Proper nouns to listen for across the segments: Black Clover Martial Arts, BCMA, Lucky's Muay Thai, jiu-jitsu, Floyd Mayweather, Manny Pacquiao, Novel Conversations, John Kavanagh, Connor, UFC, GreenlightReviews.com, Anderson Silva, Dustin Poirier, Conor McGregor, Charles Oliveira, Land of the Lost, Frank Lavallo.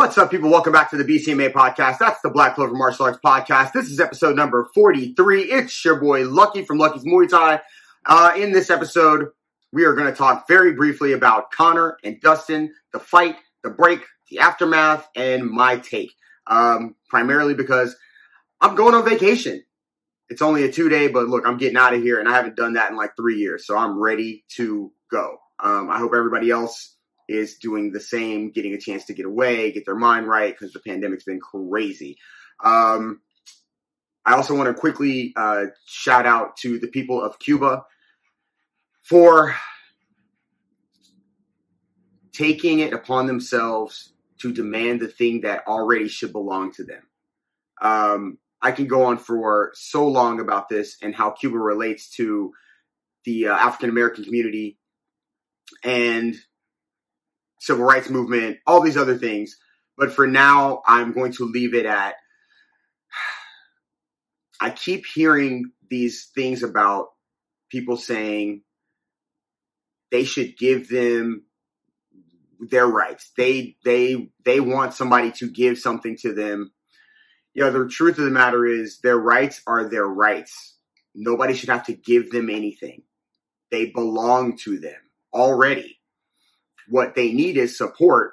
What's up, people? Welcome back to the BCMA podcast. That's the Black Clover Martial Arts podcast. This is episode number 43. It's your boy Lucky from Lucky's Muay Thai. In this episode, we are going to talk very briefly about Connor and Dustin, the fight, the break, the aftermath, and my take. Primarily because I'm going on vacation. It's only a 2-day, but look, I'm getting out of here, and I haven't done that in like 3 years, so I'm ready to go. I hope everybody else is doing the same, getting a chance to get away, get their mind right, because the pandemic's been crazy. I also want to quickly shout out to the people of Cuba for taking it upon themselves to demand the thing that already should belong to them. I can go on for so long about this and how Cuba relates to the African-American community and civil rights movement, all these other things. But for now, I'm going to leave it at, I keep hearing these things about people saying they should give them their rights. They want somebody to give something to them. You know, the truth of the matter is their rights are their rights. Nobody should have to give them anything. They belong to them already. What they need is support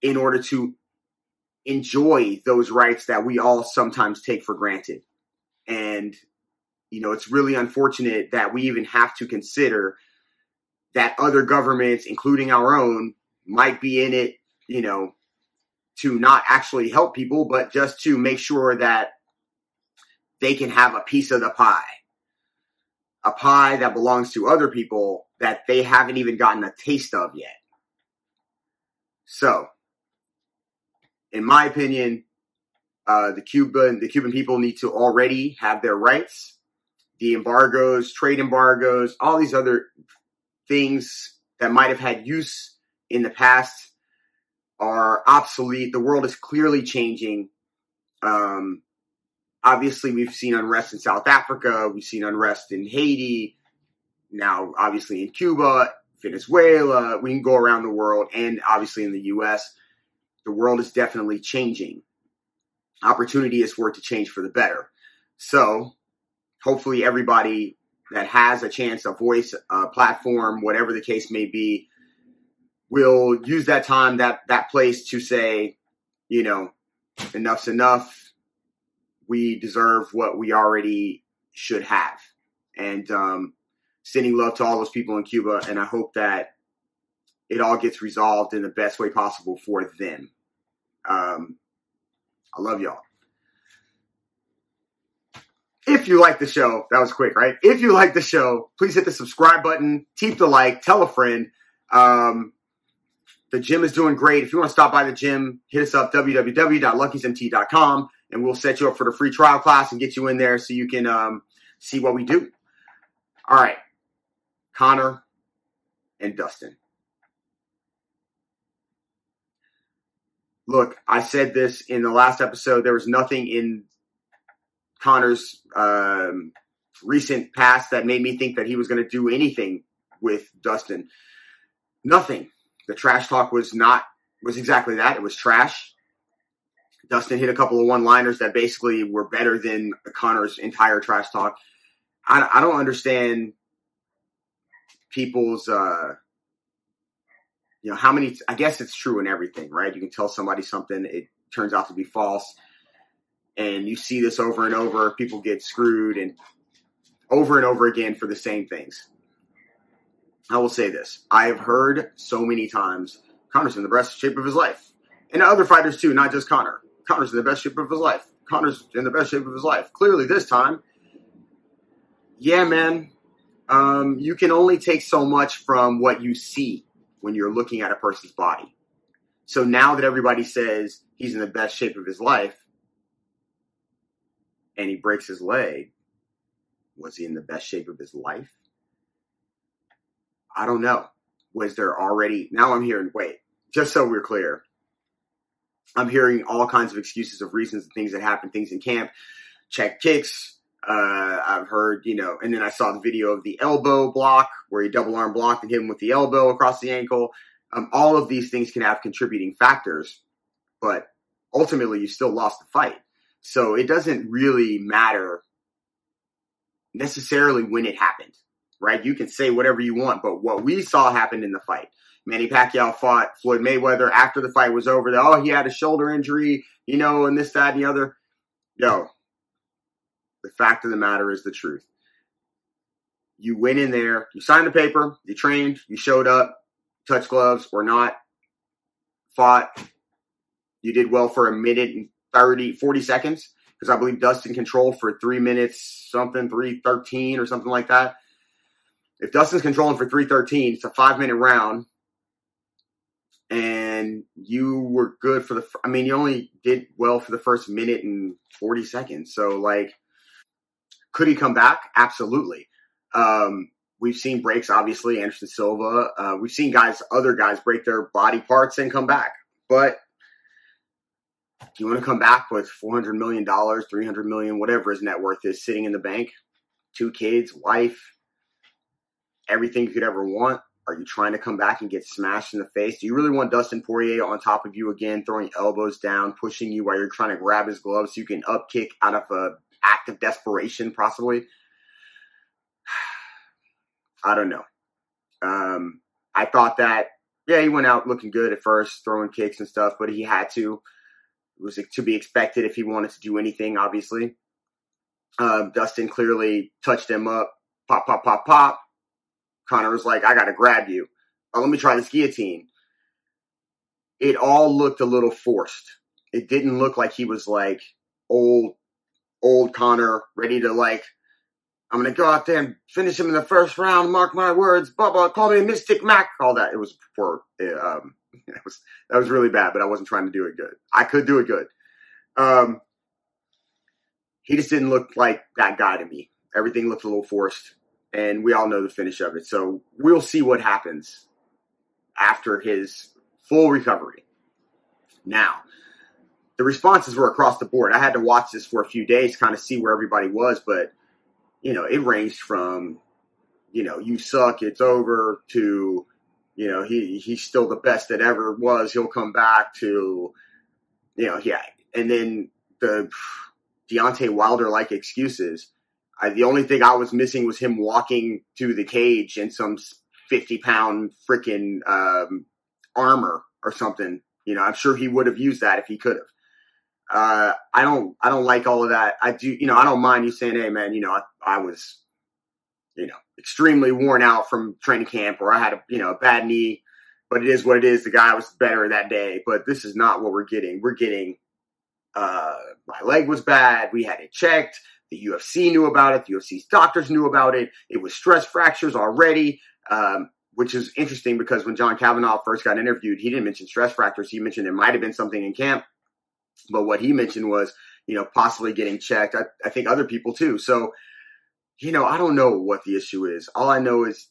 in order to enjoy those rights that we all sometimes take for granted. And, you know, it's really unfortunate that we even have to consider that other governments, including our own, might be in it, you know, to not actually help people, but just to make sure that they can have a piece of the pie. A pie that belongs to other people that they haven't even gotten a taste of yet. So, in my opinion, the Cuban people need to already have their rights. The embargoes, trade embargoes, all these other things that might have had use in the past are obsolete. The world is clearly changing. Obviously, we've seen unrest in South Africa. We've seen unrest in Haiti. Now, obviously, in Cuba, Venezuela, we can go around the world, and obviously in the U.S., the world is definitely changing. Opportunity is for it to change for the better. So, hopefully everybody that has a chance, a voice, a platform, whatever the case may be, will use that time, that place to say, you know, enough's enough. We deserve what we already should have. And sending love to all those people in Cuba, and I hope that it all gets resolved in the best way possible for them. I love y'all. If you like the show, that was quick, right? If you like the show, please hit the subscribe button, keep the like, tell a friend. The gym is doing great. If you want to stop by the gym, hit us up, www.luckysmt.com, and we'll set you up for the free trial class and get you in there so you can see what we do. All right. Connor and Dustin. Look, I said this in the last episode. There was nothing in Connor's recent past that made me think that he was going to do anything with Dustin. Nothing. The trash talk was exactly that. It was trash. Dustin hit a couple of one-liners that basically were better than Connor's entire trash talk. I don't understand people's, you know, how many, I guess it's true in everything, right? You can tell somebody something, it turns out to be false. And you see this over and over, people get screwed and over again for the same things. I will say this. I have heard so many times, Connor's in the best shape of his life. And other fighters too, not just Connor. Connor's in the best shape of his life. Connor's in the best shape of his life. Clearly this time, yeah, man, you can only take so much from what you see when you're looking at a person's body. So now that everybody says he's in the best shape of his life and he breaks his leg, was he in the best shape of his life? I don't know. Was there already? Now I'm hearing, wait, just so we're clear, I'm hearing all kinds of excuses of reasons and things that happened, things in camp, check kicks. I've heard, you know, and then I saw the video of the elbow block where he double arm blocked and hit him with the elbow across the ankle. All of these things can have contributing factors, but ultimately you still lost the fight. So it doesn't really matter necessarily when it happened, right? You can say whatever you want, but what we saw happened in the fight. Manny Pacquiao fought Floyd Mayweather after the fight was over. Oh, he had a shoulder injury, you know, and this, that, and the other. Yo, the fact of the matter is the truth. You went in there, you signed the paper, you trained, you showed up, touch gloves or not, fought. You did well for a minute and 40 seconds, because I believe Dustin controlled for 3 minutes, something, 3:13 or something like that. If Dustin's controlling for 3:13, it's a 5-minute round, and you were good for the, I mean, you only did well for the first minute and 40 seconds. So, like, could he come back? Absolutely. We've seen breaks, obviously, Anderson Silva. We've seen other guys break their body parts and come back. But do you want to come back with $400 million, $300 million, whatever his net worth is, sitting in the bank, 2 kids, wife, everything you could ever want? Are you trying to come back and get smashed in the face? Do you really want Dustin Poirier on top of you again, throwing elbows down, pushing you while you're trying to grab his gloves so you can up kick out of an act of desperation, possibly? I don't know. I thought that, yeah, he went out looking good at first, throwing kicks and stuff, but he had to. It was to be expected if he wanted to do anything, obviously. Dustin clearly touched him up. Pop, pop, pop, pop. Connor was like, I got to grab you. Oh, let me try this guillotine. It all looked a little forced. It didn't look like he was like old Connor, ready to like, I'm going to go out there and finish him in the first round. Mark my words. Blah, blah. Call me Mystic Mac. All that. It was poor. That was really bad, but I wasn't trying to do it good. I could do it good. He just didn't look like that guy to me. Everything looked a little forced, and we all know the finish of it. So we'll see what happens after his full recovery. Now, the responses were across the board. I had to watch this for a few days, kind of see where everybody was, but you know, it ranged from, you know, you suck, it's over, to, you know, he's still the best that ever was, he'll come back, to, you know, yeah. And then the Deontay Wilder-like excuses. The only thing I was missing was him walking to the cage in some 50-pound freaking armor or something. You know, I'm sure he would have used that if he could have. I don't like all of that. I do, you know, I don't mind you saying, hey man, you know, I was, you know, extremely worn out from training camp, or I had a bad knee, but it is what it is. The guy was better that day, but this is not what we're getting. We're getting, my leg was bad. We had it checked. The UFC knew about it. The UFC's doctors knew about it. It was stress fractures already. Which is interesting, because when John Kavanagh first got interviewed, he didn't mention stress fractures. He mentioned it might've been something in camp. But what he mentioned was, you know, possibly getting checked. I think other people too. So, you know, I don't know what the issue is. All I know is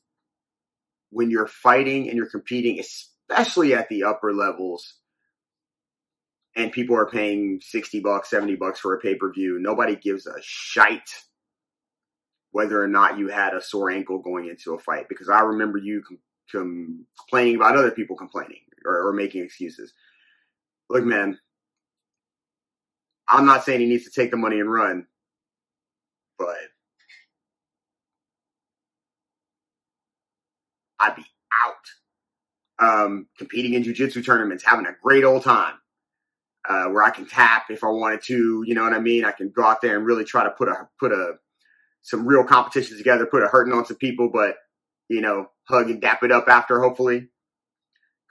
when you're fighting and you're competing, especially at the upper levels, and people are paying $60, $70 for a pay-per-view, nobody gives a shite whether or not you had a sore ankle going into a fight. Because I remember you complaining about other people complaining or making excuses. Look, man. I'm not saying he needs to take the money and run, but I'd be out. Competing in jiu-jitsu tournaments, having a great old time, where I can tap if I wanted to, you know what I mean? I can go out there and really try to put some real competitions together, put a hurting on some people, but, you know, hug and dap it up after, hopefully,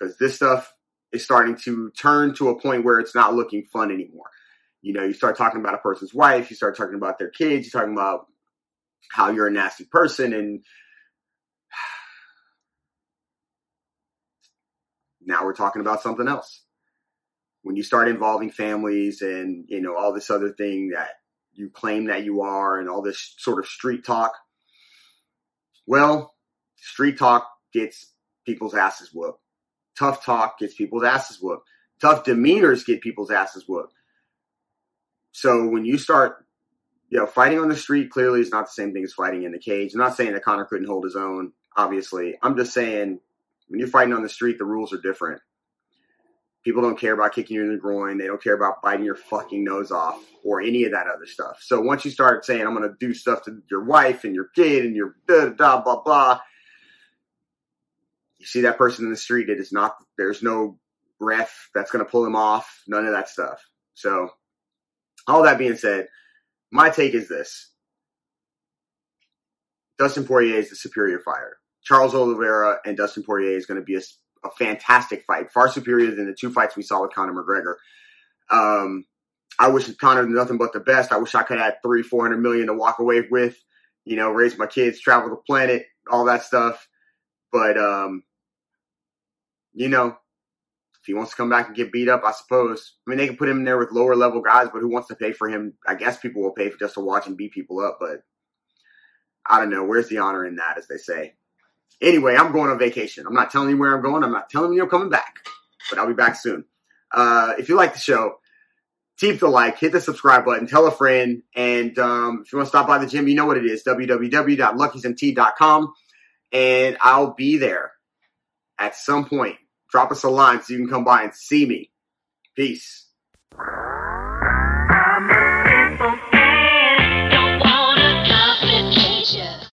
because this stuff is starting to turn to a point where it's not looking fun anymore. You know, you start talking about a person's wife, you start talking about their kids, you're talking about how you're a nasty person. And now we're talking about something else. When you start involving families and, you know, all this other thing that you claim that you are and all this sort of street talk. Well, street talk gets people's asses whooped. Tough talk gets people's asses whooped. Tough demeanors get people's asses whooped. So when you start, you know, fighting on the street clearly is not the same thing as fighting in the cage. I'm not saying that Connor couldn't hold his own, obviously. I'm just saying When you're fighting on the street, the rules are different. People don't care about kicking you in the groin. They don't care about biting your fucking nose off or any of that other stuff. So once you start saying, I'm going to do stuff to your wife and your kid and your blah, blah, blah, blah, you see that person in the street, it is not, there's no ref that's going to pull them off, none of that stuff. So all that being said, my take is this. Dustin Poirier is the superior fighter. Charles Oliveira and Dustin Poirier is going to be a fantastic fight, far superior than the two fights we saw with Conor McGregor. I wish Conor nothing but the best. I wish I could add $300-400 million to walk away with, you know, raise my kids, travel the planet, all that stuff. But, you know, if he wants to come back and get beat up, I suppose. I mean, they can put him in there with lower level guys, but who wants to pay for him? I guess people will pay for just to watch and beat people up, but I don't know. Where's the honor in that, as they say? Anyway, I'm going on vacation. I'm not telling you where I'm going. I'm not telling you I'm coming back, but I'll be back soon. If you like the show, keep the like, hit the subscribe button, tell a friend. And if you want to stop by the gym, you know what it is, www.luckysmt.com. And I'll be there at some point. Drop us a line so you can come by and see me. Peace.